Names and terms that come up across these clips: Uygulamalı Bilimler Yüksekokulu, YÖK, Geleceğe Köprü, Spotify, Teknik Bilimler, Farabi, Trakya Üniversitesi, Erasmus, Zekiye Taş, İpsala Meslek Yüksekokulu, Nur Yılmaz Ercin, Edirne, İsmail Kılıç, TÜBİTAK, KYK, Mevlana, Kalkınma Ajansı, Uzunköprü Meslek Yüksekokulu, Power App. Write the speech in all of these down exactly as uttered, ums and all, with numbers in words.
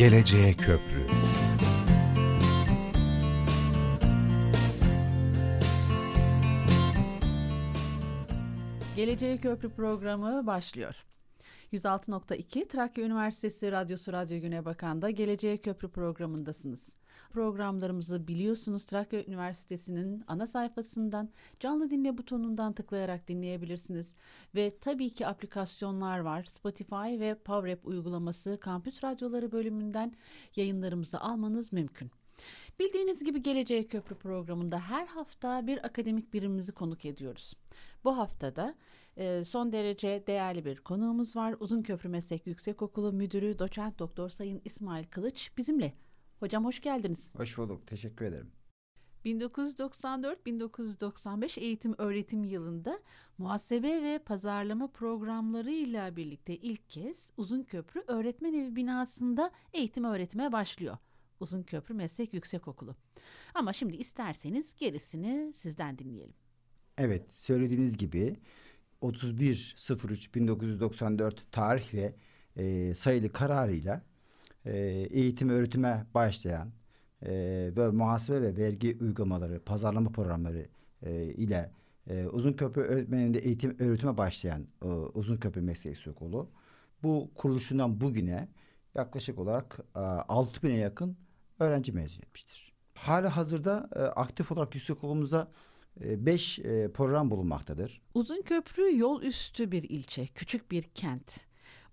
Geleceğe Köprü. Geleceğe Köprü programı başlıyor. yüz altı nokta iki Trakya Üniversitesi Radyosu Radyo Günebakan'da Geleceğe Köprü programındasınız. Programlarımızı biliyorsunuz, Trakya Üniversitesi'nin ana sayfasından canlı dinle butonundan tıklayarak dinleyebilirsiniz. Ve tabii ki aplikasyonlar var. Spotify ve Power App uygulaması kampüs radyoları bölümünden yayınlarımızı almanız mümkün. Bildiğiniz gibi Geleceğe Köprü programında her hafta bir akademik birimimizi konuk ediyoruz. Bu haftada son derece değerli bir konuğumuz var. Uzunköprü Meslek Yüksekokulu Müdürü Doçent Doktor Sayın İsmail Kılıç bizimle. Hocam hoş geldiniz. Hoş bulduk. Teşekkür ederim. bin dokuz yüz doksan dört bin dokuz yüz doksan beş eğitim öğretim yılında muhasebe ve pazarlama programlarıyla birlikte ilk kez Uzunköprü Öğretmen Evi binasında eğitim öğretime başlıyor Uzunköprü Meslek Yüksekokulu. Ama şimdi isterseniz gerisini sizden dinleyelim. Evet, söylediğiniz gibi otuz bir Eylül bin dokuz yüz doksan dört tarih ve e, sayılı kararıyla e, eğitim öğretime başlayan e, ve muhasebe ve vergi uygulamaları, pazarlama programları e, ile e, Uzunköprü öğretmeninde eğitim öğretime başlayan e, Uzunköprü Meslek Yüksekokulu bu kuruluşundan bugüne yaklaşık olarak e, altı bine yakın öğrenci mezun etmiştir. Halihazırda e, aktif olarak yüksekokulumuzda beş program bulunmaktadır. Uzunköprü yol üstü bir ilçe, küçük bir kent.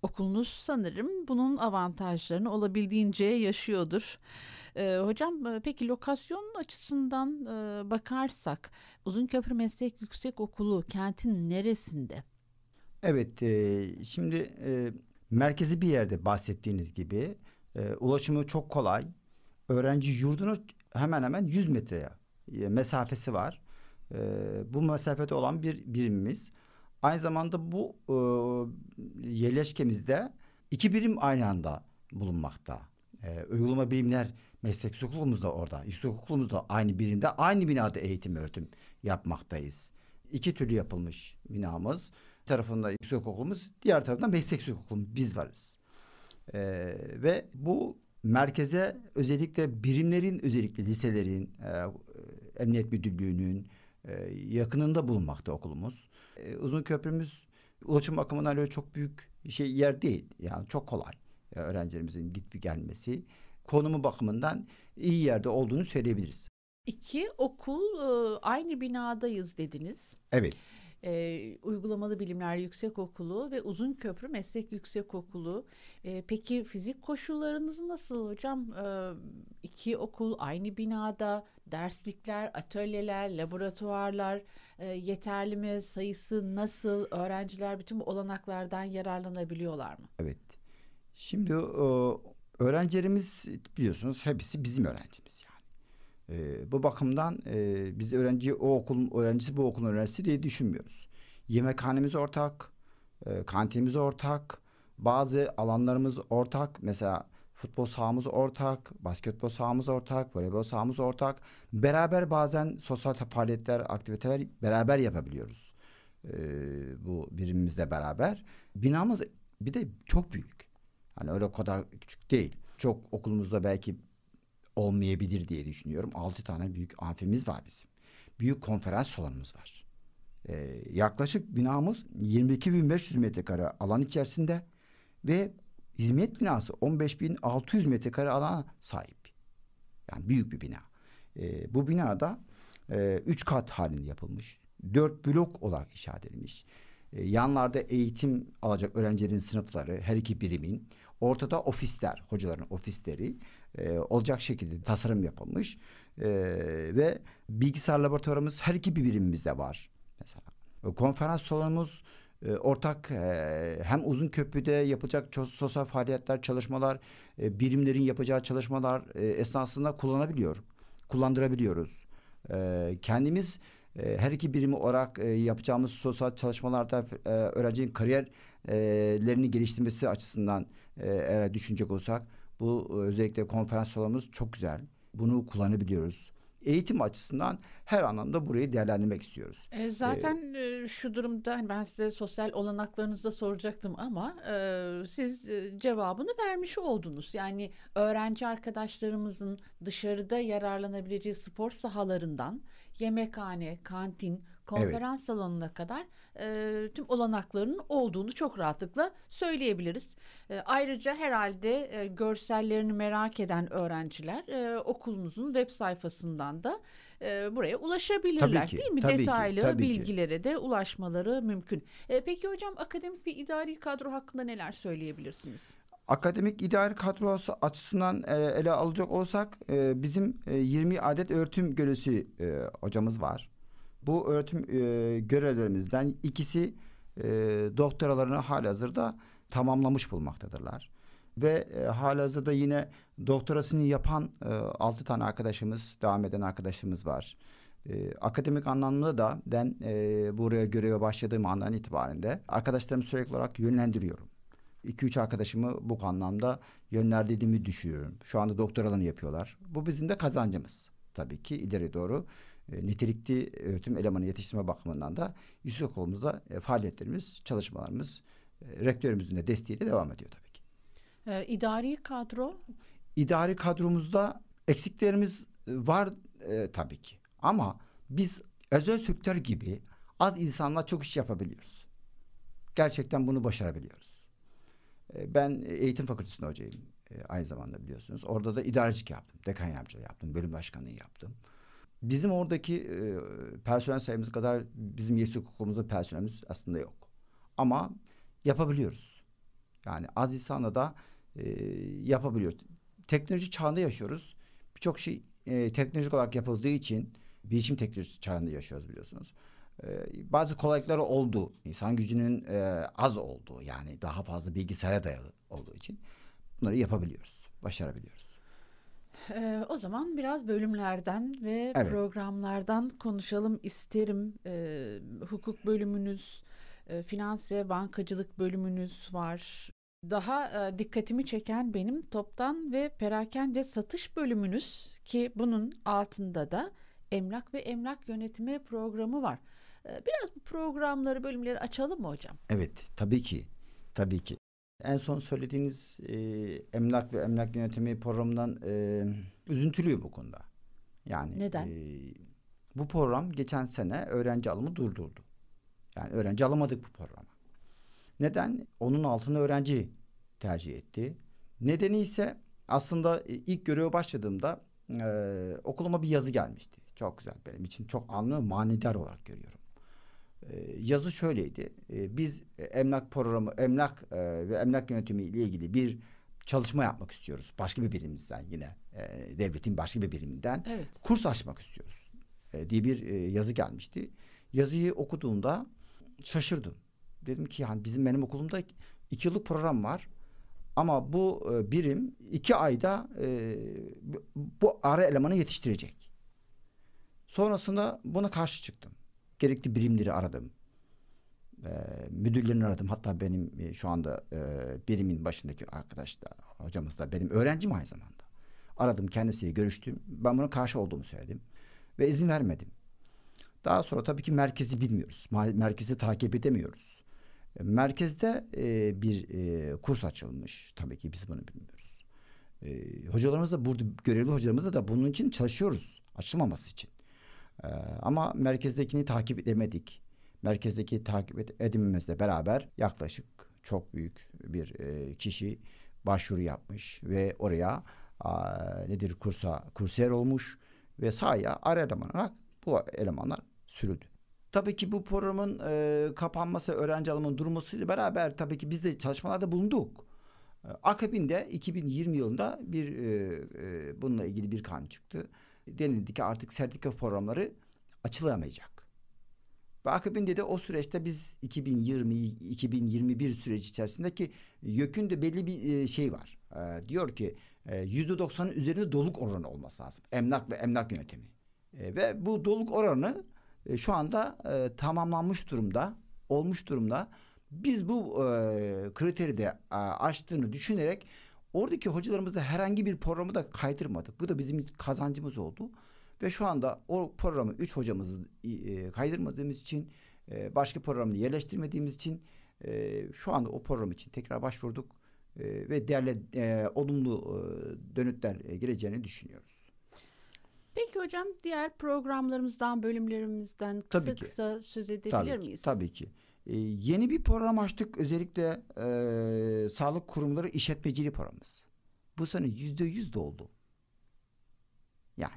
Okulunuz sanırım bunun avantajlarını olabildiğince yaşıyordur. Ee, hocam peki lokasyon açısından e, bakarsak Uzunköprü Meslek Yüksekokulu kentin neresinde? Evet, e, şimdi e, merkezi bir yerde bahsettiğiniz gibi e, ulaşımı çok kolay. Öğrenci yurduna hemen hemen yüz metre mesafesi var. E, bu mesafede olan bir birimimiz. Aynı zamanda bu e, yerleşkemizde iki birim aynı anda bulunmakta. E, Uygulamalı Bilimler Meslek Yüksekokulumuz da orada. Yüksekokulumuz da aynı birimde, aynı binada eğitim öğretim yapmaktayız. İki türlü yapılmış binamız. Bir tarafında yüksekokulumuz, diğer tarafında meslek yüksekokulumuz. Biz varız. E, ve bu merkeze özellikle birimlerin, özellikle liselerin, e, Emniyet Müdürlüğü'nün yakınında bulunmakta okulumuz. Uzunköprümüz ulaşım bakımından öyle çok büyük şey yer değil. Yani çok kolay öğrencilerimizin gidip gelmesi. Konumu bakımından iyi yerde olduğunu söyleyebiliriz. İki okul aynı binadayız dediniz. Evet. E, Uygulamalı Bilimler Yüksekokulu ve Uzunköprü Meslek Yüksekokulu. E, peki fizik koşullarınız nasıl hocam? E, iki okul aynı binada, derslikler, atölyeler, laboratuvarlar e, yeterli mi? Sayısı nasıl? Öğrenciler bütün bu olanaklardan yararlanabiliyorlar mı? Evet. Şimdi o, öğrencilerimiz biliyorsunuz hepsi bizim öğrencimiz yani. Ee, bu bakımdan e, biz öğrenci o okulun öğrencisi bu okulun öğrencisi diye düşünmüyoruz. Yemekhanemiz ortak, e, kantinimiz ortak, bazı alanlarımız ortak. Mesela futbol sahamız ortak, basketbol sahamız ortak, voleybol sahamız ortak. Beraber bazen sosyal faaliyetler, aktiviteler beraber yapabiliyoruz. E, bu birimimizle beraber. Binamız bir de çok büyük. Hani öyle kadar küçük değil. Çok okulumuzda belki olmayabilir diye düşünüyorum. Altı tane büyük amfimiz var bizim. Büyük konferans salonumuz var. Ee, yaklaşık binamız yirmi iki bin beş yüz metrekare alan içerisinde ve hizmet binası on beş bin altı yüz metrekare alana sahip. Yani büyük bir bina. Ee, bu binada e, üç kat halinde yapılmış. Dört blok olarak inşa edilmiş. Ee, yanlarda eğitim alacak öğrencilerin sınıfları, her iki birimin. Ortada ofisler, hocaların ofisleri e, olacak şekilde tasarım yapılmış e, ve bilgisayar laboratuvarımız her iki bir birimimizde var mesela. Konferans salonumuz e, ortak e, hem Uzunköprü'de yapılacak ço- sosyal faaliyetler, çalışmalar, e, birimlerin yapacağı çalışmalar e, esnasında kullanabiliyor, kullandırabiliyoruz. E, kendimiz her iki birimi olarak yapacağımız sosyal çalışmalarda öğrencinin kariyerlerini geliştirmesi açısından eğer düşünecek olsak bu özellikle konferans salonumuz çok güzel. Bunu kullanabiliyoruz. eğitim açısından her anlamda burayı değerlendirmek istiyoruz. E, zaten ee, şu durumda ben size sosyal olanaklarınızda soracaktım ama e, siz cevabını vermiş oldunuz. Yani öğrenci arkadaşlarımızın dışarıda yararlanabileceği spor sahalarından yemekhane, kantin, konferans, evet, salonuna kadar e, tüm olanaklarının olduğunu çok rahatlıkla söyleyebiliriz. E, ayrıca herhalde e, görsellerini merak eden öğrenciler e, okulunuzun web sayfasından da e, buraya ulaşabilirler, tabii ki, değil mi? Tabii detaylı ki, bilgilere ki. de ulaşmaları mümkün. E, peki hocam, akademik bir idari kadro hakkında neler söyleyebilirsiniz? Akademik idari kadrosu açısından ele alacak olsak bizim yirmi adet öğretim görevlisi hocamız var. Bu öğretim görevlerimizden ikisi doktoralarını halihazırda tamamlamış bulmaktadırlar. Ve halihazırda yine doktorasını yapan altı tane arkadaşımız, devam eden arkadaşımız var. Akademik anlamda da ben buraya göreve başladığım andan itibaren de arkadaşlarımı sürekli olarak yönlendiriyorum. iki üç arkadaşımı bu anlamda yönlendirdiğimi düşünüyorum. Şu anda doktoralarını yapıyorlar. Bu bizim de kazancımız. Tabii ki ileri doğru e, nitelikli öğretim elemanı yetiştirme bakımından da yüksekokulumuzda e, faaliyetlerimiz, çalışmalarımız e, rektörümüzün de desteğiyle devam ediyor tabii ki. E, idari kadro? İdari kadromuzda eksiklerimiz var e, tabii ki. Ama biz özel sektör gibi az insanla çok iş yapabiliyoruz. Gerçekten bunu başarabiliyoruz. Ben eğitim fakültesinde hocayım aynı zamanda, biliyorsunuz. Orada da idarecilik yaptım, dekan yardımcılığı yaptım, bölüm başkanlığı yaptım. Bizim oradaki personel sayımız kadar bizim yüksekokulumuzda personelimiz aslında yok. Ama yapabiliyoruz. Yani az insanla da yapabiliyoruz. Teknoloji çağında yaşıyoruz. Birçok şey teknolojik olarak yapıldığı için bilişim teknolojisi çağında yaşıyoruz, biliyorsunuz. Bazı kolaylıkları oldu. İnsan gücünün e, az olduğu, yani daha fazla bilgisayara dayalı olduğu için bunları yapabiliyoruz, başarabiliyoruz. Ee, o zaman biraz bölümlerden ve evet. programlardan konuşalım isterim. Ee, hukuk bölümünüz, e, finans ve bankacılık bölümünüz var. Daha e, dikkatimi çeken benim toptan ve perakende satış bölümünüz ki bunun altında da emlak ve emlak yönetimi programı var. Biraz bu programları, bölümleri açalım mı hocam? Evet, tabii ki. Tabii ki. En son söylediğiniz e, emlak ve emlak yönetimi programından e, üzüntülüyüm bu konuda. Yani neden? E, bu program geçen sene öğrenci alımı durdurdu. Yani öğrenci alamadık bu programa. Neden? Onun altına öğrenci tercih etti. Nedeni ise aslında ilk göreve başladığımda e, okuluma bir yazı gelmişti. Çok güzel, benim için çok anlı, manidar olarak görüyorum. Yazı şöyleydi. Biz emlak programı, emlak ve emlak yönetimi ile ilgili bir çalışma yapmak istiyoruz. Başka bir birimimizden, yine devletin başka bir biriminden, evet, kurs açmak istiyoruz diye bir yazı gelmişti. Yazıyı okuduğumda şaşırdım. Dedim ki yani bizim benim okulumda iki yıllık program var. Ama bu birim iki ayda bu ara elemanı yetiştirecek. Sonrasında buna karşı çıktım. Gerekli birimleri aradım. Ee, müdürlerini aradım. Hatta benim e, şu anda e, birimin başındaki arkadaş da, hocamız da benim öğrencim aynı zamanda. Aradım, kendisiyle görüştüm. Ben buna karşı olduğumu söyledim. Ve izin vermedim. Daha sonra tabii ki merkezi bilmiyoruz. Merkezi takip edemiyoruz. Merkezde e, bir e, kurs açılmış. Tabii ki biz bunu bilmiyoruz. E, hocalarımız da, burada görevli hocalarımız da bunun için çalışıyoruz. Açılmaması için. Ee, ama merkezdekini takip edemedik. Merkezdeki takip edememizle beraber yaklaşık çok büyük bir e, kişi başvuru yapmış ve oraya a, nedir kursa kursiyer olmuş ve sahaya ara eleman olarak bu elemanlar sürüldü. Tabii ki bu programın e, kapanması, öğrenci alımının durmasıyla beraber tabii ki biz de çalışmalarda bulunduk. E, akabinde iki bin yirmi yılında bir e, e, bununla ilgili bir kanun çıktı. Denildi ki artık sertifika programları açılamayacak. Ve akabinde de o süreçte biz iki bin yirmi iki bin yirmi bir süreci içerisindeki YÖK'ün de belli bir şey var. Ee, diyor ki yüzde doksanın üzerinde doluluk oranı olması lazım. Emlak ve emlak yönetimi. Ee, ve bu doluluk oranı e, şu anda e, tamamlanmış durumda, olmuş durumda. Biz bu e, kriteri de e, aştığını düşünerek oradaki hocalarımızla herhangi bir programı da kaydırmadık. Bu da bizim kazancımız oldu. Ve şu anda o programı üç hocamızı e, kaydırmadığımız için, e, başka programını yerleştirmediğimiz için e, şu anda o program için tekrar başvurduk e, ve değerli e, olumlu e, dönütler e, gireceğini düşünüyoruz. Peki hocam, diğer programlarımızdan, bölümlerimizden kısa tabii kısa söz edebilir tabii miyiz? Ki, tabii ki. E, yeni bir program açtık. Özellikle e, sağlık kurumları işletmeciliği programımız. Bu sene yüzde yüz doldu. Yani.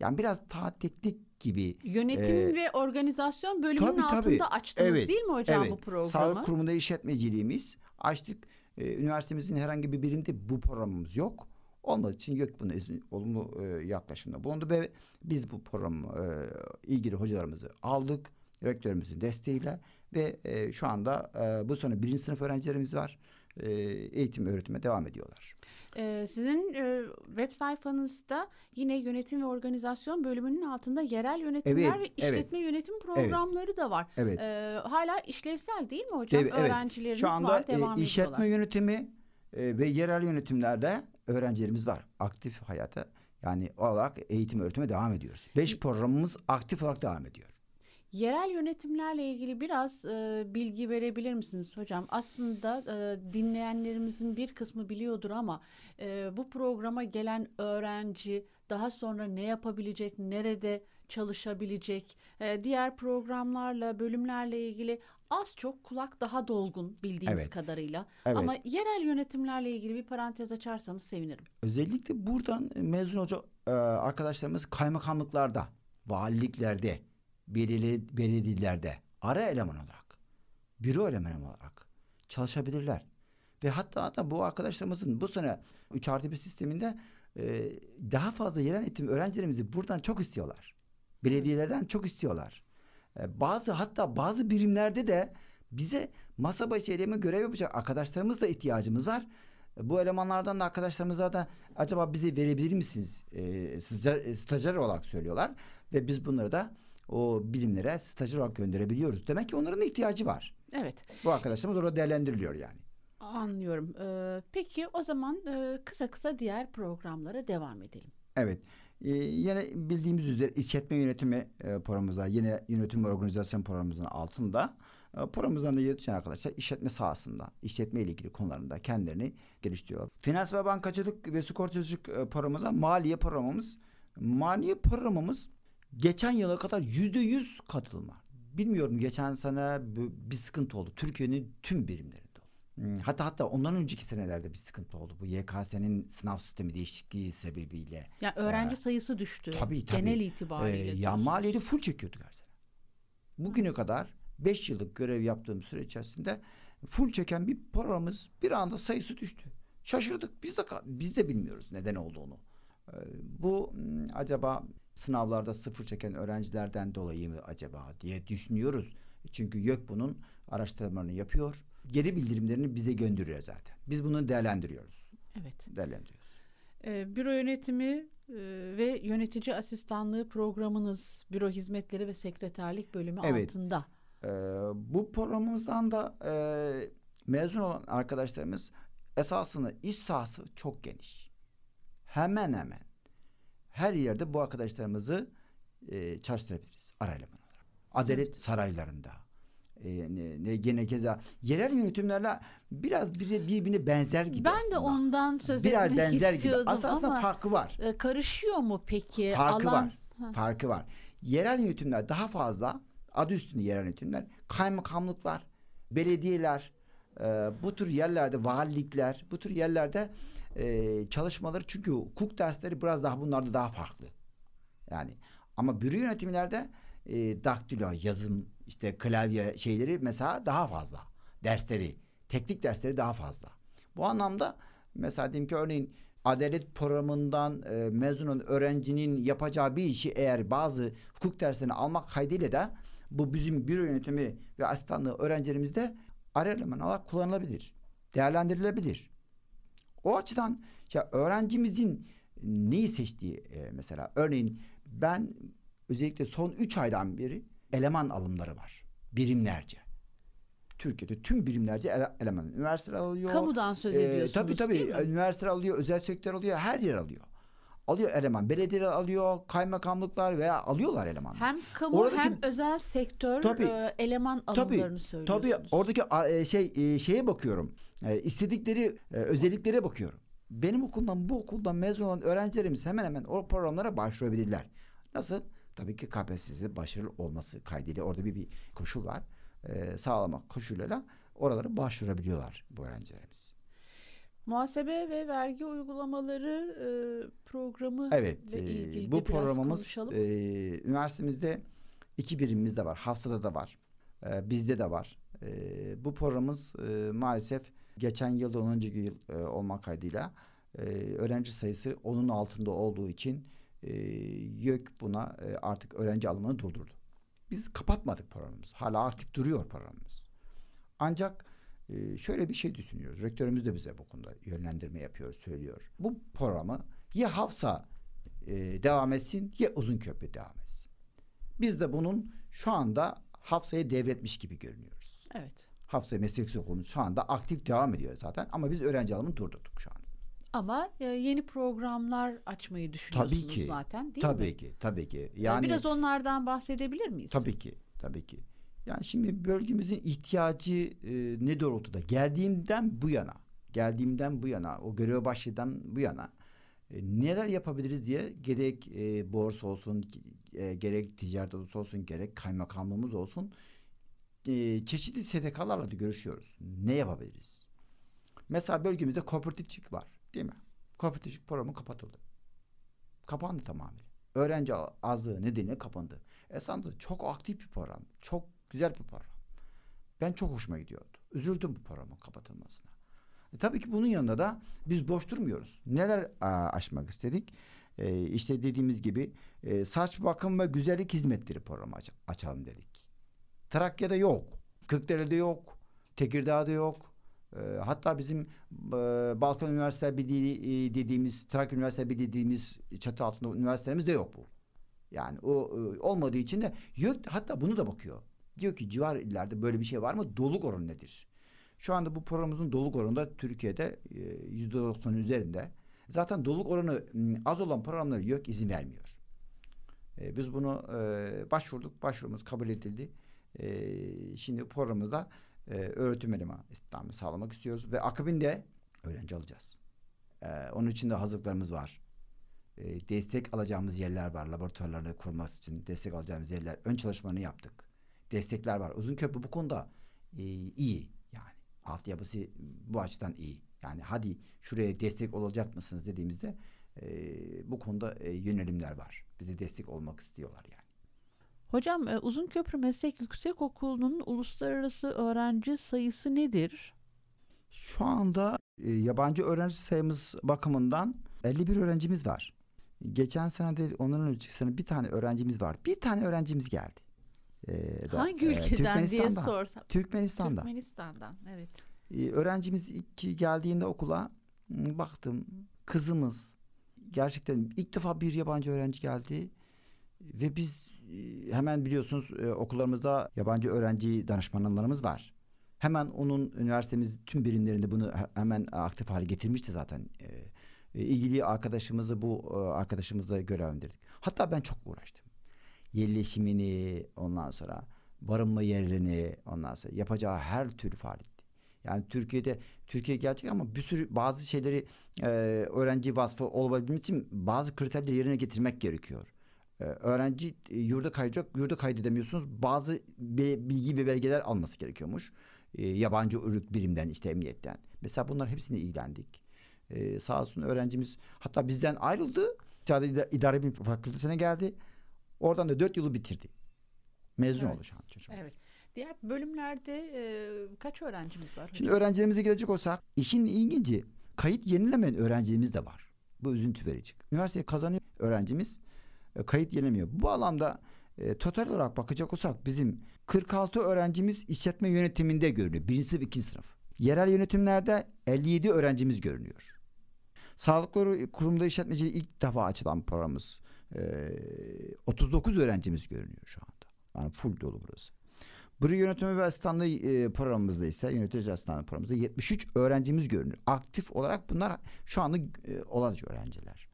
Yani biraz daha teknik gibi. Yönetim ee, ve organizasyon bölümünün tabii, altında tabii. açtınız evet, değil mi hocam evet. bu programı? Sağlık kurumunda işletmeciliğimiz açtık. Ee, üniversitemizin herhangi bir birimde bu programımız yok. Olmadığı için YÖK buna olumlu e, yaklaşımda bulundu ve biz bu programı e, ilgili hocalarımızı aldık. Rektörümüzün desteğiyle ve e, şu anda e, bu sene birinci sınıf öğrencilerimiz var. Eğitim öğretime devam ediyorlar. Ee, sizin e, web sayfanızda yine yönetim ve organizasyon bölümünün altında yerel yönetimler evet, ve işletme evet, yönetim programları evet, da var. Evet. Ee, hala işlevsel değil mi hocam? Evet, öğrencilerimiz evet. Anda, var, devam e, ediyorlar. Şu anda işletme yönetimi e, ve yerel yönetimlerde öğrencilerimiz var. Aktif hayata, yani olarak eğitim öğretime devam ediyoruz. Beş programımız aktif olarak devam ediyor. Yerel yönetimlerle ilgili biraz e, bilgi verebilir misiniz hocam? Aslında e, dinleyenlerimizin bir kısmı biliyordur ama e, bu programa gelen öğrenci daha sonra ne yapabilecek, nerede çalışabilecek, e, diğer programlarla, bölümlerle ilgili az çok kulak daha dolgun bildiğimiz evet, kadarıyla. Evet. Ama yerel yönetimlerle ilgili bir parantez açarsanız sevinirim. Özellikle buradan mezun olacak e, arkadaşlarımız kaymakamlıklarda, valiliklerde, belediyelerde ara eleman olarak, büro elemanı olarak çalışabilirler. Ve hatta da bu arkadaşlarımızın bu sene üç artı bir sisteminde e, daha fazla yerel eğitim öğrencilerimizi buradan çok istiyorlar. Belediyelerden çok istiyorlar. E, bazı hatta bazı birimlerde de bize masa başı elemanı görev yapacak arkadaşlarımızla ihtiyacımız var. E, bu elemanlardan da arkadaşlarımıza da acaba bize verebilir misiniz? E, stajyer, stajyer olarak söylüyorlar. Ve biz bunları da o bilimlere stajyer olarak gönderebiliyoruz. Demek ki onların da ihtiyacı var. Evet. Bu arkadaşlarımız orada değerlendiriliyor yani. Anlıyorum. Ee, peki o zaman e, kısa kısa diğer programlara devam edelim. Evet. Ee, yine bildiğimiz üzere işletme yönetimi e, programımızda, yine yönetim ve organizasyon programımızın altında e, programımızdan da yetişen arkadaşlar işletme sahasında, işletme ile ilgili konularında kendilerini geliştiriyor. Finans ve bankacılık ve sigortacılık e, programımızda maliye programımız. Maliye programımız geçen yıla kadar yüzde yüz katılım var. Bilmiyorum, geçen sene bir sıkıntı oldu. Türkiye'nin tüm birimlerinde oldu. Hatta hatta ondan önceki senelerde bir sıkıntı oldu. Bu Y K S'nin sınav sistemi değişikliği sebebiyle. Ya yani öğrenci ee, sayısı düştü. Tabii, tabii. Genel itibariyle. Ee, ya maliyeti full çekiyorduk her sene. Bugüne kadar beş yıllık görev yaptığım süre içerisinde full çeken bir paramız bir anda sayısı düştü. Şaşırdık. Biz de biz de bilmiyoruz neden olduğunu. Ee, bu acaba sınavlarda sıfır çeken öğrencilerden dolayı mı acaba diye düşünüyoruz. Çünkü YÖK bunun araştırmalarını yapıyor. Geri bildirimlerini bize gönderiyor zaten. Biz bunu değerlendiriyoruz. Evet. Değerlendiriyoruz. E, büro yönetimi e, ve yönetici asistanlığı programınız, büro hizmetleri ve sekreterlik bölümü evet, altında. E, bu programımızdan da e, mezun olan arkadaşlarımız esasında iş sahası çok geniş. Hemen hemen her yerde bu arkadaşlarımızı e, çalıştırabiliriz. Ara eleman olarak. Adalet evet, saraylarında. E, ne, ne, gene keza. Yerel yönetimlerle biraz bir, birbirine benzer gibi ben aslında. Ben de ondan söz biraz etmek benzer istiyordum gibi. Aslında ama. Aslında farkı var. E, karışıyor mu peki? Farkı alan... var. Ha. Farkı var. Yerel yönetimler daha fazla, adı üstünde yerel yönetimler, kaymakamlıklar, belediyeler, e, bu tür yerlerde valilikler, bu tür yerlerde Ee, çalışmaları, çünkü hukuk dersleri biraz daha bunlarda daha farklı. Yani ama büro yönetimlerde e, daktilo, yazım, işte klavye şeyleri mesela daha fazla. Dersleri, teknik dersleri daha fazla. Bu anlamda mesela diyelim ki örneğin adalet programından e, mezun olan öğrencinin yapacağı bir işi eğer bazı hukuk derslerini almak kaydıyla da bu bizim büro yönetimi ve asistanlığı öğrencilerimizde ara eleman olarak kullanılabilir. Değerlendirilebilir. O açıdan ya öğrencimizin neyi seçtiği e, mesela örneğin ben özellikle son üç aydan beri eleman alımları var. Birimlerce. Türkiye'de tüm birimlerce ele, eleman. Üniversiteler alıyor. Kamudan söz ediyorsunuz e, tabii, tabii, değil mi? Tabii tabii. Üniversiteler alıyor, özel sektör alıyor, her yer alıyor. alıyor eleman. Belediyeler alıyor, kaymakamlıklar veya alıyorlar eleman. Hem kamu oradaki, hem özel sektör tabii, eleman alımlarını tabii, söylüyorsunuz. Tabii oradaki şey şeye bakıyorum. İstedikleri özelliklere bakıyorum. Benim okuldan bu okuldan mezun olan öğrencilerimiz hemen hemen o programlara başvurabilirler. Nasıl? Tabii ki K P S S'de başarılı olması kaydıyla orada bir, bir koşul var. Ee, sağlamak koşuluyla oralara başvurabiliyorlar bu öğrencilerimiz. Muhasebe ve vergi uygulamaları e, programı evet, ile ilgili e, bu programımız konuşalım. E, üniversitemizde iki birimimiz de var. Havsa'da da var. E, bizde de var. E, bu programımız e, maalesef geçen yılda onuncu yıl e, olmak kaydıyla e, öğrenci sayısı onun altında olduğu için e, YÖK buna e, artık öğrenci alımını durdurdu. Biz kapatmadık programımızı. Hala aktif duruyor programımız. Ancak e, şöyle bir şey düşünüyoruz. Rektörümüz de bize bu konuda yönlendirme yapıyor, söylüyor. Bu programı ya Havsa e, devam etsin ya Uzunköprü devam etsin. Biz de bunun şu anda Havsa'ya devretmiş gibi görünüyoruz. Evet. Havsa Meslek Yüksekokulumuz şu anda aktif devam ediyor zaten ama biz öğrenci alımını durdurduk şu an. Ama yeni programlar açmayı düşünüyorsunuz tabii ki, zaten değil tabii mi? Tabii ki, tabii ki. Yani biraz onlardan bahsedebilir miyiz? Tabii ki, tabii ki. Yani şimdi bölgemizin ihtiyacı e, ne doğrultuda? Geldiğimden bu yana, geldiğimden bu yana, o göreve başladığımdan bu yana e, neler yapabiliriz diye gerek e, borsa olsun, e, gerek ticaret odası olsun, gerek kaymakamlığımız olsun e, çeşitli S T K'larla da görüşüyoruz. Ne yapabiliriz? Mesela bölgemizde kooperatifçilik var. Değil mi? Kooperatifçilik programı kapatıldı. Kapandı tamamen. Öğrenci azlığı nedeniyle kapandı. Esasında çok aktif bir program. Çok güzel bir program. Ben çok hoşuma gidiyordu. Üzüldüm bu programın kapatılmasına. E, tabii ki bunun yanında da biz boş durmuyoruz. Neler a, aşmak istedik? E, işte dediğimiz gibi e, saç bakım ve güzellik hizmetleri programı aç, açalım dedik. Trakya'da yok. Kırklareli'de yok. Tekirdağ'da yok. Hatta bizim Balkan Üniversitesi Birliği dediğimiz, Trakya Üniversitesi Birliği dediğimiz çatı altında üniversitelerimiz de yok bu. Yani o olmadığı için de YÖK hatta bunu da bakıyor. Diyor ki civar illerde böyle bir şey var mı? Doluluk oranı nedir? Şu anda bu programımızın doluluk oranı da Türkiye'de yüzde doksanın üzerinde. Zaten doluluk oranı az olan programlara YÖK izin vermiyor. Biz bunu başvurduk. Başvurumuz kabul edildi. Şimdi programımızda Ee, öğretim elemanı istihdamı sağlamak istiyoruz ve akabinde öğrenci alacağız. Ee, onun için de hazırlıklarımız var. Ee, destek alacağımız yerler var. Laboratuvarlarını kurması için destek alacağımız yerler. Ön çalışmalarını yaptık. Destekler var. Uzunköprü bu konuda e, iyi. Yani altyapısı bu açıdan iyi. Yani hadi şuraya destek olacak mısınız dediğimizde e, bu konuda e, yönelimler var. Bize destek olmak istiyorlar yani. Hocam Uzunköprü Meslek Yüksekokulu'nun uluslararası öğrenci sayısı nedir? Şu anda e, yabancı öğrenci sayımız bakımından elli bir öğrencimiz var. Geçen sene de onların önceki sene bir tane öğrencimiz var. Bir tane öğrencimiz geldi. E, da, Hangi ülkeden e, diye sorsam. Türkmenistan'dan. Türkmenistan'dan evet. E, öğrencimiz ilk geldiğinde okula baktım kızımız gerçekten ilk defa bir yabancı öğrenci geldi ve biz hemen biliyorsunuz e, okullarımızda yabancı öğrenci danışmanlarımız var. Hemen onun üniversitemiz tüm birimlerinde bunu hemen aktif hale getirmişti zaten. E, e, ilgili arkadaşımızı bu e, arkadaşımızla görevlendirdik. Hatta ben çok uğraştım. Yerleşimini, ondan sonra barınma yerlerini, ondan sonra yapacağı her türlü faaliyeti. Yani Türkiye'de Türkiye gelecek ama bir sürü bazı şeyleri e, öğrenci vasfı olabilmek için bazı kriterleri yerine getirmek gerekiyor. Ee, öğrenci yurda kayacak, yurda kaydedemiyorsunuz. Bazı bilgi ve belgeler alması gerekiyormuş. Ee, yabancı uyruk birimden, işte emniyetten. Mesela bunlar hepsine ilgilendik. Ee, sağ olsun öğrencimiz hatta bizden ayrıldı. Sadece İdare Bilim Fakültesi'ne geldi. Oradan da dört yılı bitirdi. Mezun evet. oldu şu an çocuğumuz. Evet. Diğer bölümlerde e, kaç öğrencimiz var? Şimdi hocam? Öğrencilerimize gelecek olsak işin ilginci kayıt yenilemeyen öğrencimiz de var. Bu üzüntü verici. Üniversiteyi kazanıyor öğrencimiz. Kayıt yenilemiyor. Bu alanda e, total olarak bakacak olsak bizim kırk altı öğrencimiz işletme yönetiminde görünüyor. Birinci sınıf, ikinci sınıf. Yerel yönetimlerde elli yedi öğrencimiz görünüyor. Sağlıklı kurumda işletmeciliği ilk defa açılan programımız e, otuz dokuz öğrencimiz görünüyor şu anda. Yani full dolu burası. Buru yönetimi ve asistanlığı e, programımızda ise yönetici asistanlığı programımızda yetmiş üç öğrencimiz görünüyor. Aktif olarak bunlar şu anda e, olacak öğrenciler.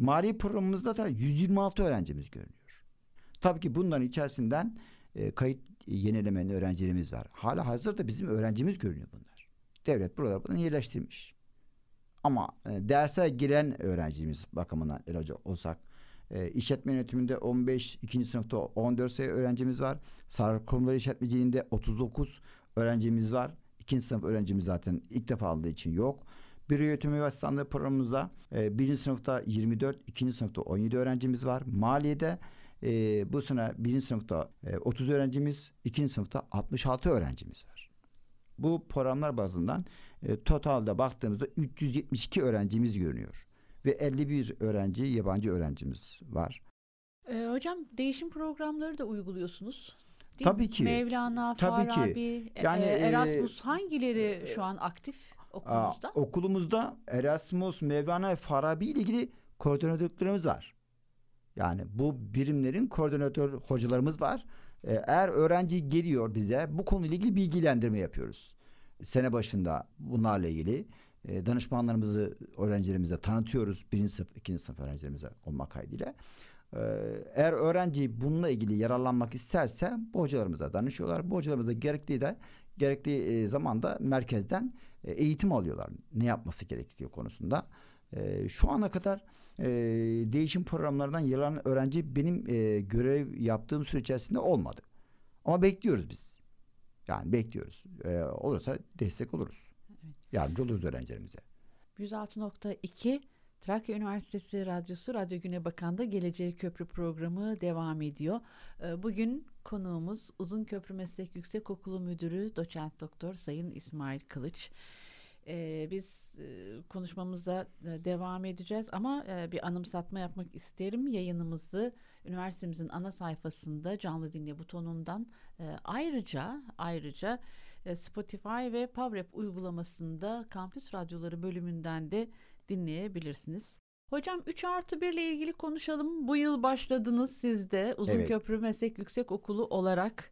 Mali programımızda da yüz yirmi altı öğrencimiz görünüyor. Tabii ki bunların içerisinden e, kayıt yenilemeyen öğrencilerimiz var. Hala hazırda bizim öğrencimiz görünüyor bunlar. Devlet buraları bunu iyileştirmiş. Ama e, derse giren öğrencimiz bakımından ele olsak, e, işletme yönetiminde on beş, ikinci sınıfta on dört sayı öğrencimiz var. Sarar kurumları işletmeciliğinde otuz dokuz öğrencimiz var. İkinci sınıf öğrencimiz zaten ilk defa aldığı için yok. Büro yönetimi ve asistanlığı programımızda e, birinci sınıfta yirmi dört, ikinci sınıfta on yedi öğrencimiz var. Maliyede e, bu sene birinci sınıfta e, otuz öğrencimiz, ikinci sınıfta altmış altı öğrencimiz var. Bu programlar bazından e, totalde baktığımızda üç yüz yetmiş iki öğrencimiz görünüyor. Ve elli bir öğrenci, yabancı öğrencimiz var. E, hocam değişim programları da uyguluyorsunuz. Tabii ki. Mevlana, Farabi, yani, Erasmus hangileri şu an aktif okulumuzda? A, okulumuzda Erasmus, Mevlana ve Farabi ile ilgili koordinatörlerimiz var. Yani bu birimlerin koordinatör hocalarımız var. Eğer öğrenci geliyor bize bu konuyla ilgili bilgilendirme yapıyoruz. Sene başında bunlarla ilgili danışmanlarımızı öğrencilerimize tanıtıyoruz. Birinci sınıf, ikinci sınıf öğrencilerimize olmak kaydıyla. Eğer öğrenci bununla ilgili yararlanmak isterse bu hocalarımıza danışıyorlar. Bu hocalarımız da gerektiği de gerektiği zamanda merkezden eğitim alıyorlar. Ne yapması gerektiği konusunda. Şu ana kadar değişim programlarından yararlanan öğrenci benim görev yaptığım süre içerisinde olmadı. Ama bekliyoruz biz. Yani bekliyoruz. Olursa destek oluruz. Evet. Yardımcı oluruz öğrencilerimize. yüz altı nokta iki Trakya Üniversitesi Radyosu Radyo Güne Bakan'da Geleceğe Köprü programı devam ediyor. Bugün konuğumuz Uzunköprü Meslek Yüksekokulu Müdürü Doçent Doktor Sayın İsmail Kılıç. Biz konuşmamıza devam edeceğiz ama bir anımsatma yapmak isterim. Yayınımızı üniversitemizin ana sayfasında canlı dinle butonundan ayrıca ayrıca Spotify ve Power App uygulamasında Kampüs Radyoları bölümünden de dinleyebilirsiniz. Hocam üç artı bir ile ilgili konuşalım. Bu yıl başladınız siz de Uzunköprü evet. Meslek Yüksekokulu olarak.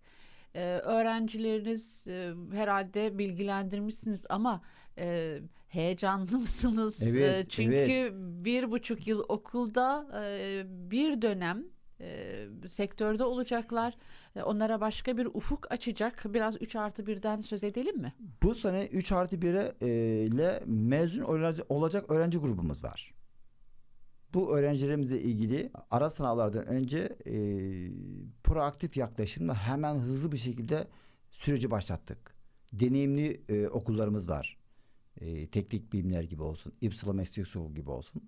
Ee, öğrencileriniz e, herhalde bilgilendirmişsiniz ama e, heyecanlı mısınız? Evet, e, çünkü evet. bir buçuk yıl okulda e, bir dönem e, sektörde olacaklar. E, onlara başka bir ufuk açacak. Biraz üç artı birden söz edelim mi? Bu sene üç artı bir ile mezun olacak öğrenci grubumuz var. Bu öğrencilerimizle ilgili ara sınavlardan önce e, proaktif yaklaşımla hemen hızlı bir şekilde süreci başlattık. Deneyimli e, okullarımız var. E, Teknik Bilimler gibi olsun, İpsala Meslek Yüksekokulu gibi olsun.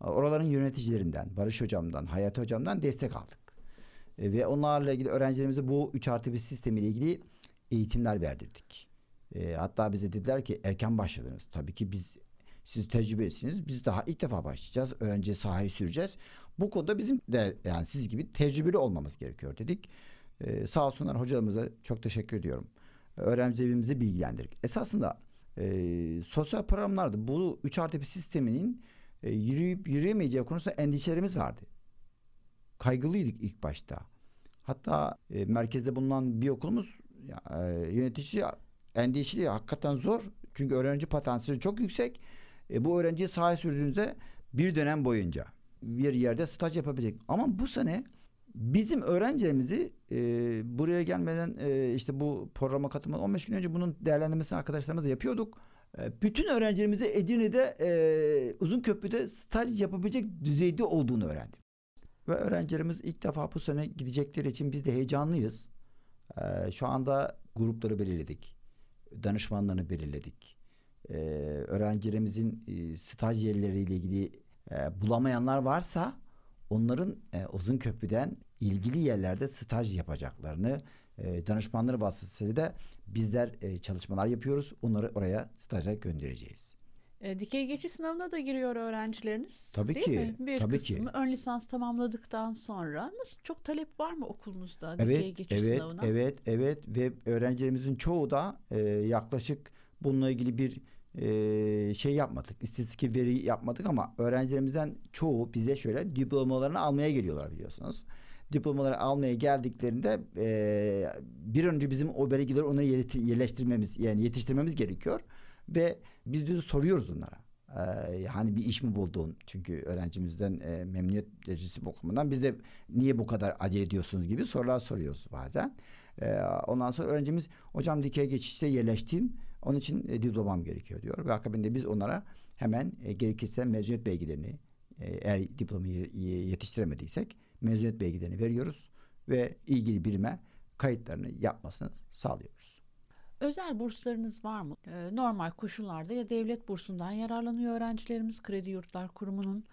Oraların yöneticilerinden, Barış Hocam'dan, Hayati Hocam'dan destek aldık. E, ve onlarla ilgili öğrencilerimize bu üç artı bir sistemiyle ilgili eğitimler verdirdik. E, hatta bize dediler ki erken başladınız. Tabii ki biz siz tecrübelisiniz. Biz daha ilk defa başlayacağız. Öğrenciye sahayı süreceğiz. Bu konuda bizim de yani siz gibi tecrübeli olmamız gerekiyor dedik. Ee, sağ olsunlar hocalarımıza çok teşekkür ediyorum. Öğrencilerimizi bilgilendirdik. Esasında e, sosyal programlarda bu üç artı bir sisteminin e, yürüyüp yürüyemeyeceği konusunda endişelerimiz vardı. Kaygılıydık ilk başta. Hatta e, merkezde bulunan bir okulumuz e, yönetici endişeli hakikaten zor. Çünkü öğrenci potansiyeli çok yüksek. E, bu öğrenciyi sahaya sürdüğünüzde bir dönem boyunca bir yerde staj yapabilecek. Ama bu sene bizim öğrencilerimizi e, buraya gelmeden e, işte bu programa katılmadan on beş gün önce bunun değerlendirmesini arkadaşlarımızla yapıyorduk. E, bütün öğrencilerimizi Edirne'de e, Uzunköprü'de staj yapabilecek düzeyde olduğunu öğrendim. Ve öğrencilerimiz ilk defa bu sene gidecekleri için biz de heyecanlıyız. E, şu anda grupları belirledik. Danışmanlarını belirledik. Ee, öğrencilerimizin e, staj yerleriyle ilgili e, bulamayanlar varsa onların e, Uzunköprü'den ilgili yerlerde staj yapacaklarını e, danışmanları vasıtasıyla da bizler e, çalışmalar yapıyoruz. Onları oraya staja göndereceğiz. E, dikey geçiş sınavına da giriyor öğrencileriniz. Tabii değil ki. Mi? Bir tabii kısmı ki. Ön lisans tamamladıktan sonra nasıl çok talep var mı okulunuzda evet, dikey geçiş evet, sınavına? Evet, evet, evet ve öğrencilerimizin çoğu da e, yaklaşık bununla ilgili bir e, şey yapmadık. İstatistik veri yapmadık ama öğrencilerimizden çoğu bize şöyle diplomalarını almaya geliyorlar biliyorsunuz. Diplomaları almaya geldiklerinde e, bir önce bizim o belgeleri ona yerleştirmemiz yani yetiştirmemiz gerekiyor. Ve biz de soruyoruz onlara. Ee, hani bir iş mi buldun? Çünkü öğrencimizden e, memnuniyet derecesi bakımından biz de niye bu kadar acı ediyorsunuz gibi sorular soruyoruz bazen. Ee, ondan sonra öğrencimiz hocam dikey geçişte yerleştim. Onun için e, diplomam gerekiyor diyor. Ve akabinde biz onlara hemen e, gerekirse mezuniyet belgelerini e, eğer diplomayı yetiştiremediysek mezuniyet belgelerini veriyoruz ve ilgili birime kayıtlarını yapmasını sağlıyoruz. Özel burslarınız var mı? Normal koşullarda ya devlet bursundan yararlanıyor öğrencilerimiz. Kredi Yurtlar Kurumu'nun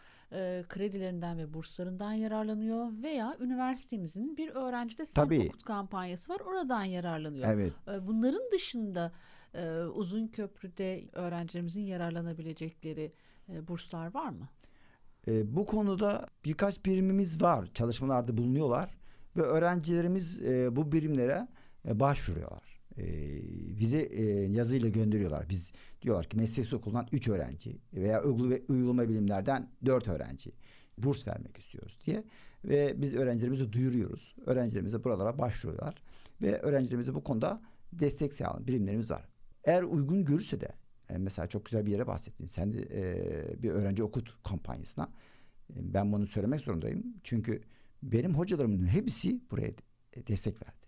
kredilerinden ve burslarından yararlanıyor veya üniversitemizin bir öğrencide sen Tabii. okut kampanyası var, oradan yararlanıyor. Evet. Bunların dışında Uzunköprü'de öğrencilerimizin yararlanabilecekleri burslar var mı? Bu konuda birkaç birimimiz var. Çalışmalarda bulunuyorlar ve öğrencilerimiz bu birimlere başvuruyorlar. Bize yazıyla gönderiyorlar. Biz diyorlar ki meslek yüksekokulundan üç öğrenci veya uygulama bilimlerden dört öğrenci burs vermek istiyoruz diye ve biz öğrencilerimizi duyuruyoruz. Öğrencilerimize buralara başvuruyorlar ve öğrencilerimize bu konuda destek sağlayan birimlerimiz var. Eğer uygun görürse de mesela çok güzel bir yere bahsettin. Sen de bir öğrenci okut kampanyasına ben bunu söylemek zorundayım. Çünkü benim hocalarımın hepsi buraya destek verdi.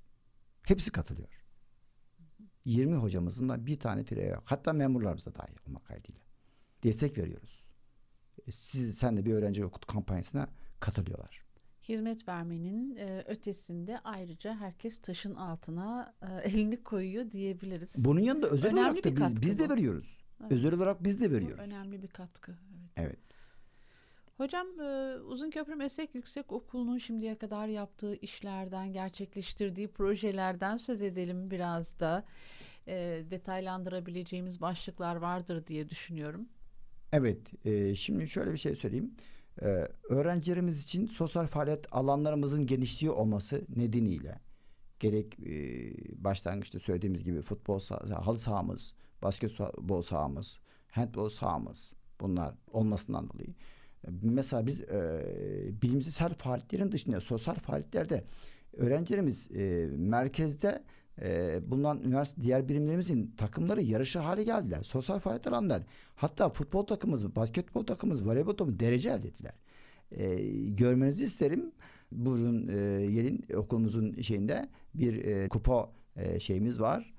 Hepsi katılıyor. yirmi hocamızın da bir tane fire yok. Hatta memurlarımıza dahi olmak kaydıyla. Destek veriyoruz. Siz, sen de bir öğrenci okut kampanyasına katılıyorlar. Hizmet vermenin ötesinde ayrıca herkes taşın altına elini koyuyor diyebiliriz. Bunun yanında özel önemli olarak da biz, biz de veriyoruz. Evet. Özel olarak biz de veriyoruz. Bu önemli bir katkı. Evet. evet. Hocam Uzunköprü Meslek Yüksekokulu'nun şimdiye kadar yaptığı işlerden, gerçekleştirdiği projelerden söz edelim biraz da. E, detaylandırabileceğimiz başlıklar vardır diye düşünüyorum. Evet, e, şimdi şöyle bir şey söyleyeyim. E, öğrencilerimiz için sosyal faaliyet alanlarımızın genişliği olması nedeniyle gerek e, başlangıçta söylediğimiz gibi futbol sah- halı sahamız, basketbol sahamız, handbol sahamız bunlar olmasından dolayı. Mesela biz e, bilimsel faaliyetlerin dışında sosyal faaliyetlerde öğrencilerimiz e, merkezde e, bulunan üniversite diğer birimlerimizin takımları yarışı hale geldiler. Sosyal faaliyet alanlar. Hatta futbol takımımız, basketbol takımımız, voleybol takımımız derece elde ettiler. E, görmenizi isterim. Bugün e, yerin okulumuzun şeyinde bir e, kupa e, şeyimiz var.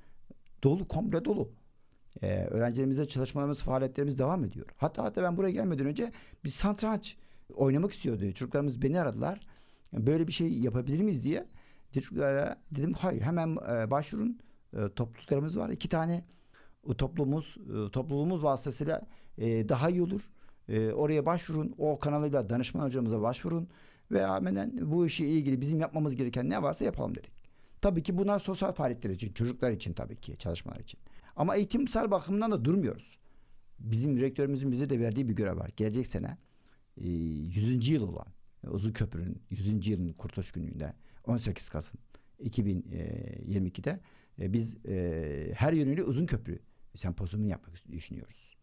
Dolu, komple dolu. Ee, öğrencilerimizle çalışmalarımız, faaliyetlerimiz devam ediyor. Hatta hatta ben buraya gelmeden önce bir satranç oynamak istiyordu. Çocuklarımız beni aradılar. Böyle bir şey yapabilir miyiz diye. Çocuklara dedim hayır hemen e, başvurun. E, topluluklarımız var. İki tane topluluğumuz, e, topluluğumuz vasıtasıyla e, daha iyi olur. E, oraya başvurun. O kanalıyla danışman hocamıza başvurun. Ve hemen bu işle ilgili bizim yapmamız gereken ne varsa yapalım dedik. Tabii ki bunlar sosyal faaliyetler için, çocuklar için tabii ki, çalışmalar için. Ama eğitimsel bakımdan da durmuyoruz. Bizim rektörümüzün bize de verdiği bir görev var. Gelecek sene yüzüncü yıl olan Uzunköprü'nün yüzüncü yılının kurtuluş gününde on sekiz Kasım iki bin yirmi ikide biz her yönüyle Uzunköprü sempozyumunu yapmak düşünüyoruz.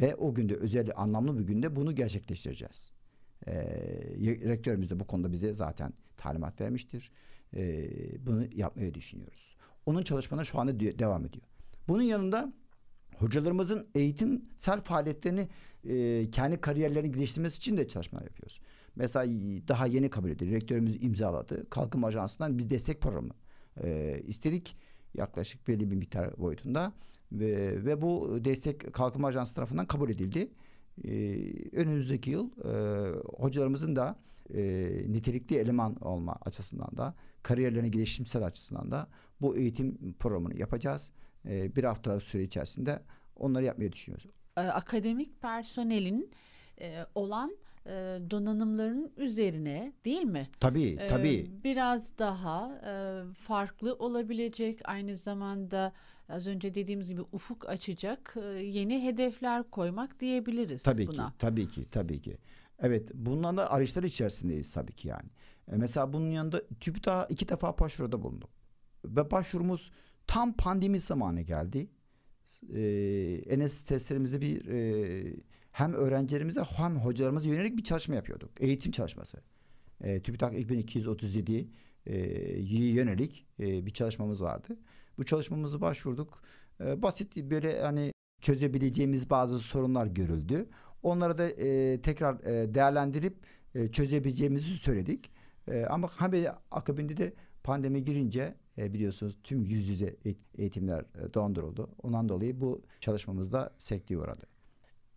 Ve o günde özel anlamlı bir günde bunu gerçekleştireceğiz. E, rektörümüz de bu konuda bize zaten talimat vermiştir. E, bunu yapmayı düşünüyoruz. Onun çalışmaları şu anda diyor, devam ediyor. Bunun yanında hocalarımızın eğitimsel faaliyetlerini e, kendi kariyerlerini geliştirmesi için de çalışmalar yapıyoruz. Mesela daha yeni kabul edildi. Rektörümüz imzaladı. Kalkınma Ajansı'ndan biz destek programı e, istedik. Yaklaşık belli bir miktar boyutunda. Ve, ve bu destek Kalkınma Ajansı tarafından kabul edildi. Ee, önümüzdeki yıl e, hocalarımızın da e, nitelikli eleman olma açısından da kariyerlerine gelişimsel açısından da bu eğitim programını yapacağız. E, bir hafta süre içerisinde onları yapmayı düşünüyoruz. Akademik personelin e, olan e, donanımların üzerine değil mi? Tabii tabii. E, biraz daha e, farklı olabilecek aynı zamanda az önce dediğimiz gibi ufuk açacak yeni hedefler koymak diyebiliriz tabii buna. Ki, tabii ki, tabii ki. Evet, bundan da arayışlar içerisindeyiz tabii ki yani. E mesela bunun yanında TÜBİTAK'a iki defa başvuruda bulunduk. Ve başvurumuz tam pandemi zamanı geldi. E, N S testlerimizi bir e, hem öğrencilerimize hem hocalarımıza yönelik bir çalışma yapıyorduk. Eğitim çalışması. E, TÜBİTAK iki bin iki yüz otuz yedi'ye yönelik e, bir çalışmamız vardı. Bu çalışmamızı başvurduk. Basit böyle hani çözebileceğimiz bazı sorunlar görüldü. Onları da e, tekrar e, değerlendirip e, çözebileceğimizi söyledik. E, ama akabinde de pandemi girince e, biliyorsunuz tüm yüz yüze eğitimler e, donduruldu. Ondan dolayı bu çalışmamızda sekteye uğradı.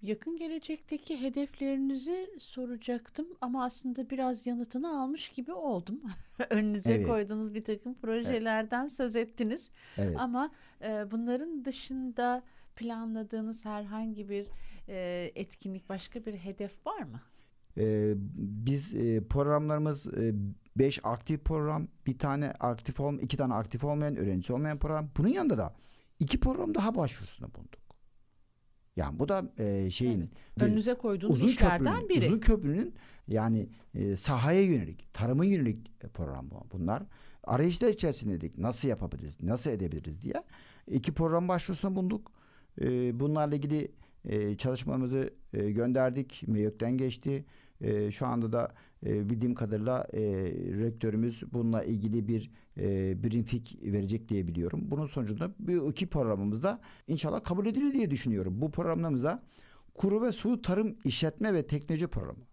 Yakın gelecekteki hedeflerinizi soracaktım ama aslında biraz yanıtını almış gibi oldum. Önünüze evet. koyduğunuz bir takım projelerden evet. söz ettiniz. Evet. Ama e, bunların dışında planladığınız herhangi bir e, etkinlik, başka bir hedef var mı? Ee, biz e, programlarımız beş e, aktif program, bir tane aktif olmayan, iki tane aktif olmayan, öğrencisi olmayan program. Bunun yanında da iki program daha başvurusunda bulunduk. Yani bu da e, şeyin evet. önünüze koyduğunuz işlerden biri. Uzunköprü'nün yani e, sahaya yönelik, tarıma yönelik program bunlar. Arayışlar içerisindeydik. Nasıl yapabiliriz, nasıl edebiliriz diye. İki program başvurusunda bulunduk. E, bunlarla ilgili e, çalışmamızı e, gönderdik. YÖK'ten geçti. E, şu anda da e, bildiğim kadarıyla e, rektörümüz bununla ilgili bir e, briefing verecek diye biliyorum. Bunun sonucunda bu iki programımızda inşallah kabul edilir diye düşünüyorum. Bu programımıza kuru ve sulu tarım işletme ve teknoloji programı.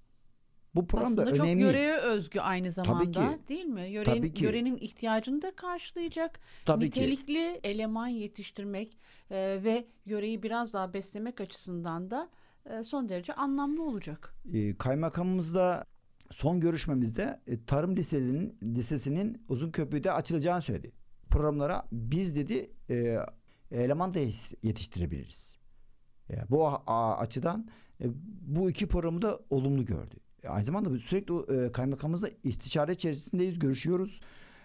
Bu program aslında da önemli. Aslında çok yöreye özgü aynı zamanda tabii ki, değil mi? Yörenin, yörenin ihtiyacını da karşılayacak tabii nitelikli ki. Eleman yetiştirmek e, ve yöreyi biraz daha beslemek açısından da son derece anlamlı olacak. Kaymakamımızla son görüşmemizde tarım lisesinin, lisesinin Uzunköprü'de açılacağını söyledi. Programlara biz dedi eleman da yetiştirebiliriz. Bu açıdan bu iki programı da olumlu gördü. Aynı zamanda sürekli kaymakamımızla istişare içerisindeyiz, görüşüyoruz.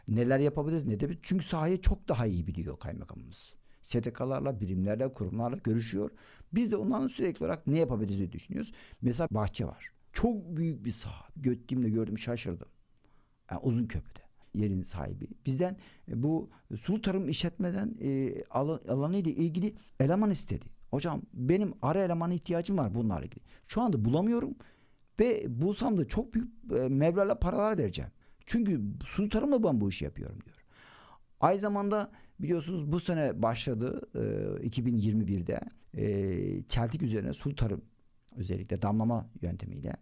Neler yapabiliriz, ne de çünkü sahayı çok daha iyi biliyor kaymakamımız. S T K'larla, birimlerle, kurumlarla görüşüyor. Biz de onların sürekli olarak ne yapabiliriz diye düşünüyoruz. Mesela bahçe var. Çok büyük bir saha. Göttiğimde gördüm, şaşırdım. Yani Uzunköprü'de yerin sahibi. Bizden bu sulu tarım işletmeden e, alan, alanı ile ilgili eleman istedi. Hocam benim ara elemana ihtiyacım var bunlarla ilgili. Şu anda bulamıyorum ve bulsam da çok büyük e, meblağla paralar vereceğim. Çünkü sulu tarımla ben bu işi yapıyorum diyor. Aynı zamanda biliyorsunuz bu sene başladı e, iki bin yirmi birde e, çeltik üzerine sulu tarım özellikle damlama yöntemiyle.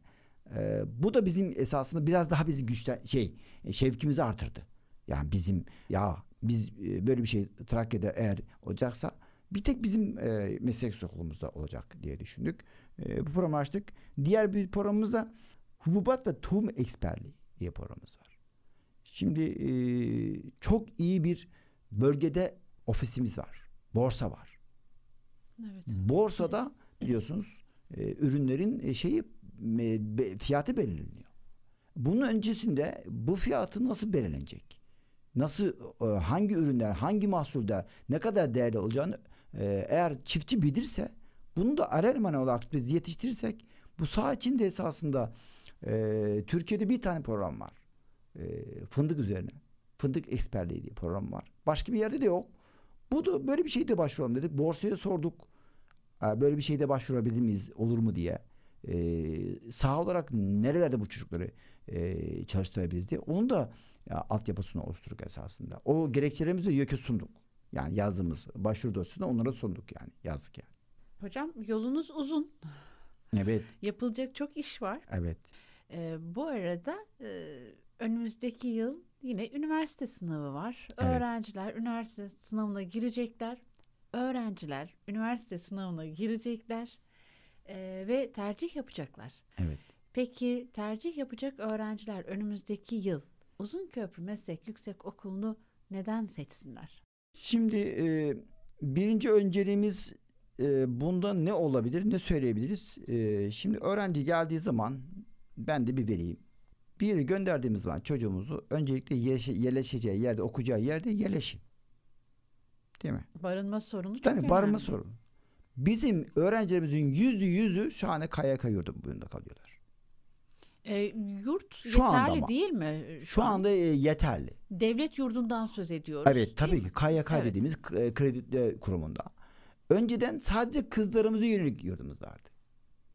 E, bu da bizim esasında biraz daha bizi güçlen şey şevkimizi artırdı. Yani bizim ya biz e, böyle bir şey Trakya'da eğer olacaksa bir tek bizim e, meslek okulumuzda olacak diye düşündük. E, bu programı açtık. Diğer bir programımız da hububat ve tohum eksperliği diye programımız var. Şimdi e, çok iyi bir bölgede ofisimiz var. Borsa var. Evet. Borsada biliyorsunuz e, ürünlerin şeyi e, fiyatı belirleniyor. Bunun öncesinde bu fiyatı nasıl belirlenecek? Nasıl e, hangi ürünler, hangi mahsulde ne kadar değerli olacağını e, eğer çiftçi bilirse bunu da ara eleman olarak biz yetiştirirsek bu saha içinde esasında e, Türkiye'de bir tane program var. E, fındık üzerine. Fındık eksperliği diye program var. Başka bir yerde de yok. Bu da böyle bir şey de başvuralım dedik. Borsaya sorduk. E, böyle bir şey de başvurabilir miyiz? Olur mu diye. E, saha olarak nerelerde bu çocukları e, çalıştırabiliriz diye. Onun da ya, altyapısını oluşturduk esasında. O gerekçelerimizi de YÖK'e sunduk. Yani yazdığımız başvuru dosyasını onlara sunduk yani. Yazdık yani. Hocam yolunuz uzun. Evet. Yapılacak çok iş var. Evet. E, bu arada e, önümüzdeki yıl yine üniversite sınavı var. Evet. Öğrenciler üniversite sınavına girecekler. Öğrenciler üniversite sınavına girecekler e, ve tercih yapacaklar. Evet. Peki tercih yapacak öğrenciler önümüzdeki yıl Uzunköprü Meslek Yüksekokulu'nu neden seçsinler? Şimdi e, birinci önceliğimiz e, bunda ne olabilir, ne söyleyebiliriz? E, şimdi öğrenci geldiği zaman ben de bir vereyim. Bir yere gönderdiğimiz zaman çocuğumuzu öncelikle yerleşe, yerleşeceği yerde, okuyacağı yerde yerleşim. Değil mi? Barınma sorunu çok önemli. Barınma sorunu. Bizim öğrencilerimizin yüzde yüzü şu an K Y K yurdunda kalıyorlar. E, yurt şu yeterli değil mi? Şu, şu anda an, yeterli. Devlet yurdundan söz ediyoruz. Evet tabii ki K Y K evet. dediğimiz kredi kurumunda. Önceden sadece kızlarımıza yönelik yurdumuz vardı.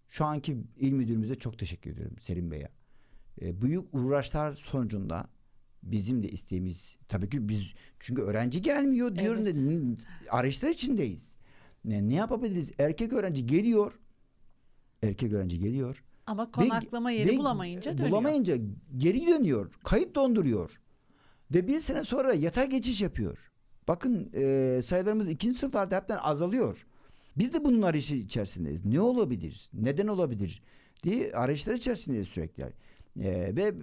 Şu anki il müdürümüze çok teşekkür ediyorum Selim Bey'e. E, büyük uğraşlar sonucunda bizim de isteğimiz tabii ki biz çünkü öğrenci gelmiyor diyorum evet. da arayışlar içindeyiz. Ne, ne yapabiliriz? Erkek öğrenci geliyor. Erkek öğrenci geliyor. Ama konaklama ve, yeri ve bulamayınca dönüyor. Bulamayınca geri dönüyor. Kayıt donduruyor. Ve bir sene sonra yatay geçiş yapıyor. Bakın e, sayılarımız ikinci sınıflarda hepten azalıyor. Biz de bunun arayışı içerisindeyiz. Ne olabilir? Neden olabilir? Diye arayışlar içerisindeyiz sürekli. E, ve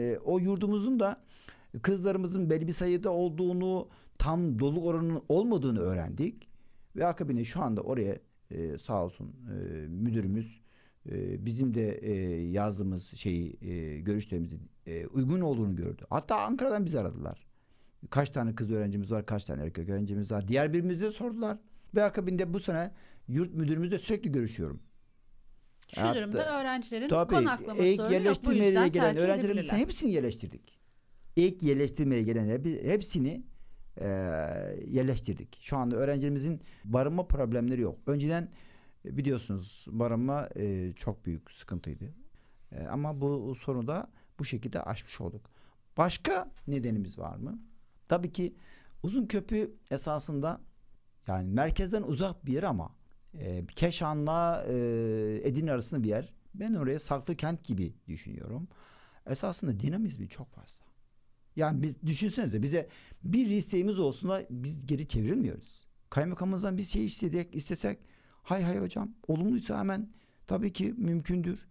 e, o yurdumuzun da kızlarımızın belli bir sayıda olduğunu, tam doluluk oranının olmadığını öğrendik. Ve akabinde şu anda oraya e, sağ olsun e, müdürümüz e, bizim de e, yazdığımız şeyi e, görüşlerimizi e, uygun olduğunu gördü. Hatta Ankara'dan bizi aradılar. Kaç tane kız öğrencimiz var, kaç tane erkek öğrencimiz var. Diğer birimizi de sordular. Ve akabinde bu sene yurt müdürümüzle sürekli görüşüyorum. Şu hatta, durumda öğrencilerin tabii, konaklama sorunu yok. Bu yüzden gelen öğrencilerimizin hepsini yerleştirdik. İlk yerleştirmeye gelen hepsini e, yerleştirdik. Şu anda öğrencilerimizin barınma problemleri yok. Önceden biliyorsunuz barınma e, çok büyük sıkıntıydı. E, ama bu sorunu da bu şekilde aşmış olduk. Başka nedenimiz var mı? Tabii ki Uzunköprü esasında yani merkezden uzak bir yer ama e, Keşan'la e, Edirne arasında bir yer. Ben oraya saklı kent gibi düşünüyorum. Esasında dinamizmi çok fazla. Yani biz düşünsenize bize bir isteğimiz olsun da biz geri çevrilmiyoruz. Kaymakamımızdan bir şey isteyek, istesek hay hay hocam olumluysa hemen tabii ki mümkündür.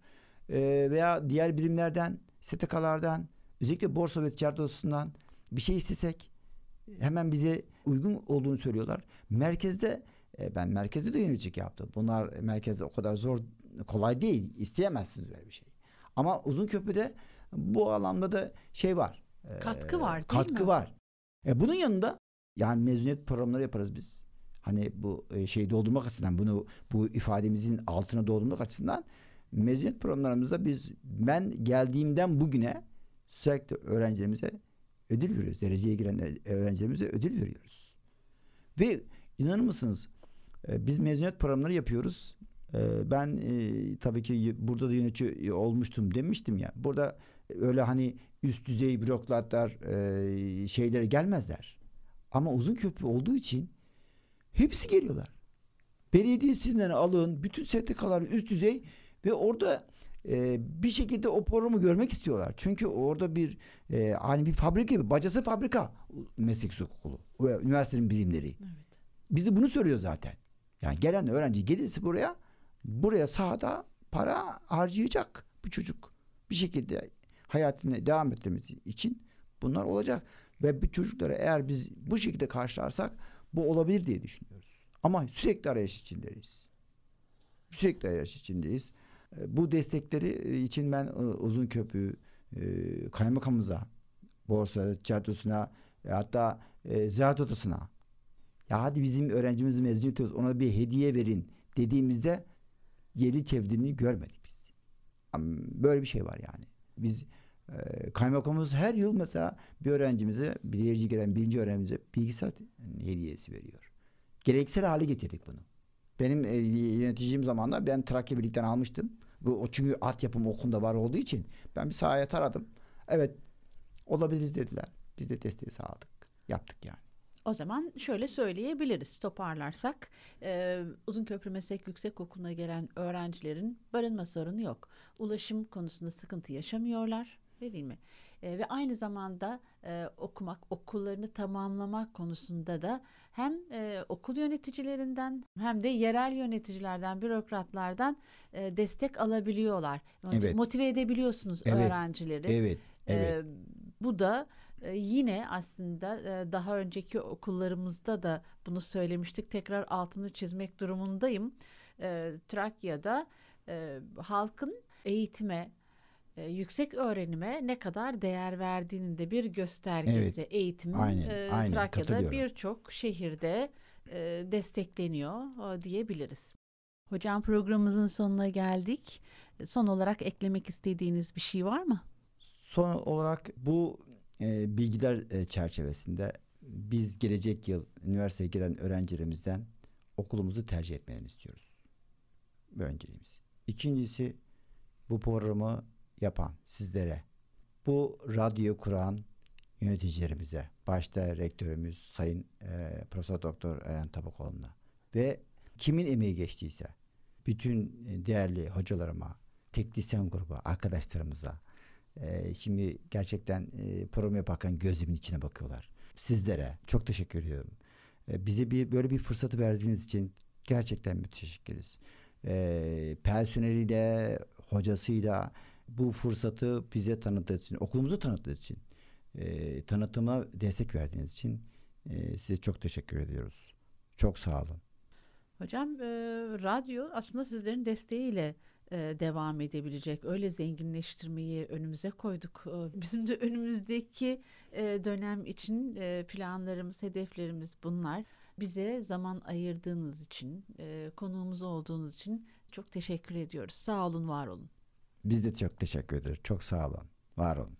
E, veya diğer bilimlerden, S T K'lardan, özellikle borsa ve ticaret odasından bir şey istesek hemen bize uygun olduğunu söylüyorlar. Merkezde e, ben merkezde de yöneticilik yaptım. Bunlar merkezde o kadar zor, kolay değil. İsteyemezsiniz böyle bir şey. Ama Uzunköprü'de bu alanda da şey var. Katkı var değil katkı mi? Katkı var. E bunun yanında yani mezuniyet programları yaparız biz. Hani bu şeyi doldurmak açısından bunu bu ifademizin altına doldurmak açısından mezuniyet programlarımızda biz ben geldiğimden bugüne sürekli öğrencilerimize ödül veriyoruz. Dereceye giren öğrencilerimize ödül veriyoruz. Ve inanır mısınız biz mezuniyet programları yapıyoruz. Ben tabii ki burada da yönetici olmuştum demiştim ya. Burada öyle hani üst düzey bürokratlar e, şeylere gelmezler. Ama Uzunköprü olduğu için hepsi geliyorlar. Belediyesinden alın, bütün S T K'lar üst düzey ve orada e, bir şekilde o programı görmek istiyorlar. Çünkü orada bir e, hani bir fabrika gibi, bacası fabrika meslek yüksekokulu ve üniversitenin bilimleri. Evet. Biz de bunu söylüyor zaten. Yani gelen öğrenci gelirse buraya, buraya sahada para harcayacak bu çocuk. Bir şekilde hayatını devam etmemiz için bunlar olacak. Ve bu çocuklara eğer biz bu şekilde karşılarsak bu olabilir diye düşünüyoruz. Ama sürekli arayış içindeyiz. Sürekli arayış içindeyiz. Bu destekleri için ben Uzunköprü kaymakamımıza, borsa, ticaret odasına, hatta ziyaret odasına ya hadi bizim öğrencimizi mezun ediyoruz ona bir hediye verin dediğimizde geri çevirdiğini görmedik biz. Böyle bir şey var yani. Biz e, kaymakamımız her yıl mesela bir öğrencimize, birinci gelen birinci öğrencimize bilgisayar hediyesi veriyor. Geleneksel hale getirdik bunu. Benim e, yöneticim zamanında ben Trakya Birlik'ten almıştım. Bu o çünkü altyapım okulda var olduğu için ben bir sahaya taradım. Evet olabiliriz dediler. Biz de desteği sağladık. Yaptık yani. O zaman şöyle söyleyebiliriz toparlarsak e, Uzunköprü Meslek Yüksekokulu'na gelen öğrencilerin barınma sorunu yok. Ulaşım konusunda sıkıntı yaşamıyorlar değil mi? E, ve aynı zamanda e, okumak, okullarını tamamlamak konusunda da hem e, okul yöneticilerinden hem de yerel yöneticilerden, bürokratlardan e, destek alabiliyorlar. Evet. Motive edebiliyorsunuz evet. öğrencileri. Evet. Evet. E, bu da yine aslında daha önceki okullarımızda da bunu söylemiştik. Tekrar altını çizmek durumundayım. Trakya'da halkın eğitime, yüksek öğrenime ne kadar değer verdiğinin de bir göstergesi. Evet, eğitimin aynen, aynen, Trakya'da birçok şehirde destekleniyor diyebiliriz. Hocam programımızın sonuna geldik. Son olarak eklemek istediğiniz bir şey var mı? Son olarak bu bilgiler çerçevesinde biz gelecek yıl üniversiteye giren öğrencilerimizden okulumuzu tercih etmelerini istiyoruz. Bu önceliğimiz. İkincisi bu programı yapan sizlere, bu radyoyu kuran yöneticilerimize, başta rektörümüz Sayın e, Profesör Doktor Eren Tabakoğlu'na ve kimin emeği geçtiyse, bütün değerli hocalarıma, teknisyen gruba, arkadaşlarımıza, e, şimdi gerçekten e, program yaparken gözümün içine bakıyorlar. Sizlere çok teşekkür ediyorum. E, bize bir, böyle bir fırsatı verdiğiniz için gerçekten müteşekkiriz. E, personeliyle, hocasıyla bu fırsatı bize tanıttığı için, okulumuzu tanıttığı için, e, tanıtıma destek verdiğiniz için e, size çok teşekkür ediyoruz. Çok sağ olun. Hocam, e, radyo aslında sizlerin desteğiyle e, devam edebilecek. Öyle zenginleştirmeyi önümüze koyduk. E, bizim de önümüzdeki e, dönem için e, planlarımız, hedeflerimiz bunlar. Bize zaman ayırdığınız için, e, konuğumuz olduğunuz için çok teşekkür ediyoruz. Sağ olun, var olun. Biz de çok teşekkür ederiz. Çok sağ olun, var olun.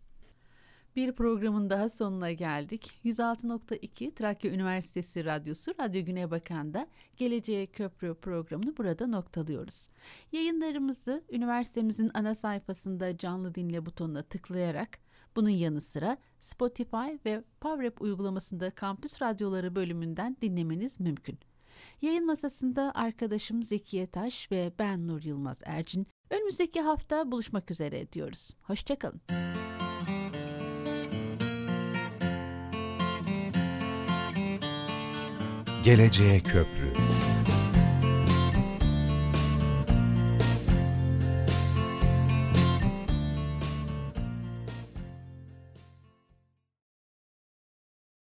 Bir programın daha sonuna geldik. yüz altı nokta iki Trakya Üniversitesi Radyosu, Radyo Günebakan'da Geleceğe Köprü programını burada noktalıyoruz. Yayınlarımızı üniversitemizin ana sayfasında canlı dinle butonuna tıklayarak, bunun yanı sıra Spotify ve Power App uygulamasında Kampüs Radyoları bölümünden dinlemeniz mümkün. Yayın masasında arkadaşım Zekiye Taş ve ben Nur Yılmaz Ercin. Önümüzdeki hafta buluşmak üzere diyoruz. Hoşçakalın. Geleceğe Köprü.